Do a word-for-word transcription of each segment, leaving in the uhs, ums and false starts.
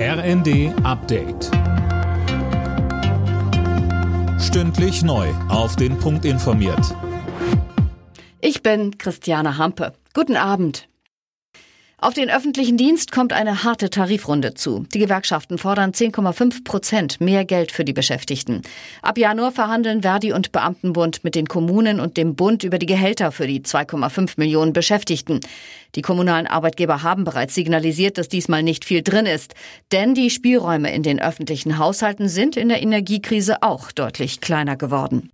R N D Update. Stündlich neu auf den Punkt informiert. Ich bin Christiane Hampe. Guten Abend. Auf den öffentlichen Dienst kommt eine harte Tarifrunde zu. Die Gewerkschaften fordern zehn Komma fünf Prozent mehr Geld für die Beschäftigten. Ab Januar verhandeln Verdi und Beamtenbund mit den Kommunen und dem Bund über die Gehälter für die zwei Komma fünf Millionen Beschäftigten. Die kommunalen Arbeitgeber haben bereits signalisiert, dass diesmal nicht viel drin ist. Denn die Spielräume in den öffentlichen Haushalten sind in der Energiekrise auch deutlich kleiner geworden.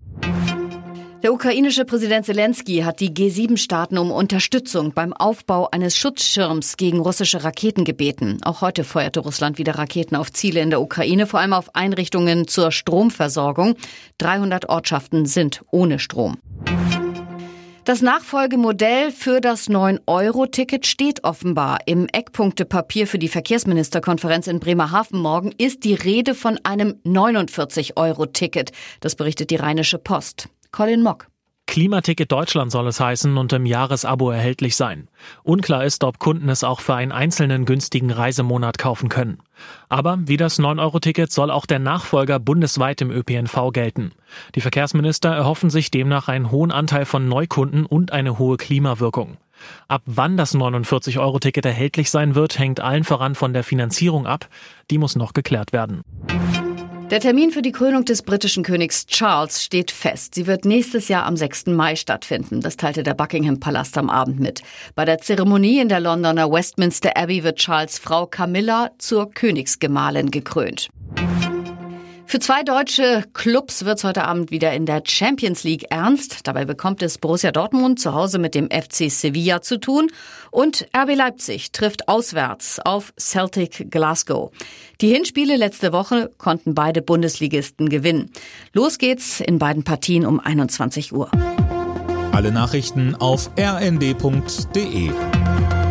Der ukrainische Präsident Zelensky hat die G sieben Staaten um Unterstützung beim Aufbau eines Schutzschirms gegen russische Raketen gebeten. Auch heute feuerte Russland wieder Raketen auf Ziele in der Ukraine, vor allem auf Einrichtungen zur Stromversorgung. dreihundert Ortschaften sind ohne Strom. Das Nachfolgemodell für das neun Euro Ticket steht offenbar. Im Eckpunktepapier für die Verkehrsministerkonferenz in Bremerhaven morgen ist die Rede von einem neunundvierzig Euro Ticket. Das berichtet die Rheinische Post. Colin Mock. Klimaticket Deutschland soll es heißen und im Jahresabo erhältlich sein. Unklar ist, ob Kunden es auch für einen einzelnen günstigen Reisemonat kaufen können. Aber wie das neun Euro Ticket soll auch der Nachfolger bundesweit im Ö P N V gelten. Die Verkehrsminister erhoffen sich demnach einen hohen Anteil von Neukunden und eine hohe Klimawirkung. Ab wann das neunundvierzig Euro Ticket erhältlich sein wird, hängt allen voran von der Finanzierung ab. Die muss noch geklärt werden. Der Termin für die Krönung des britischen Königs Charles steht fest. Sie wird nächstes Jahr am sechsten Mai stattfinden. Das teilte der Buckingham-Palast am Abend mit. Bei der Zeremonie in der Londoner Westminster Abbey wird Charles' Frau Camilla zur Königsgemahlin gekrönt. Für zwei deutsche Clubs wird's heute Abend wieder in der Champions League ernst. Dabei bekommt es Borussia Dortmund zu Hause mit dem F C Sevilla zu tun. Und R B Leipzig trifft auswärts auf Celtic Glasgow. Die Hinspiele letzte Woche konnten beide Bundesligisten gewinnen. Los geht's in beiden Partien um einundzwanzig Uhr. Alle Nachrichten auf r n d punkt d e.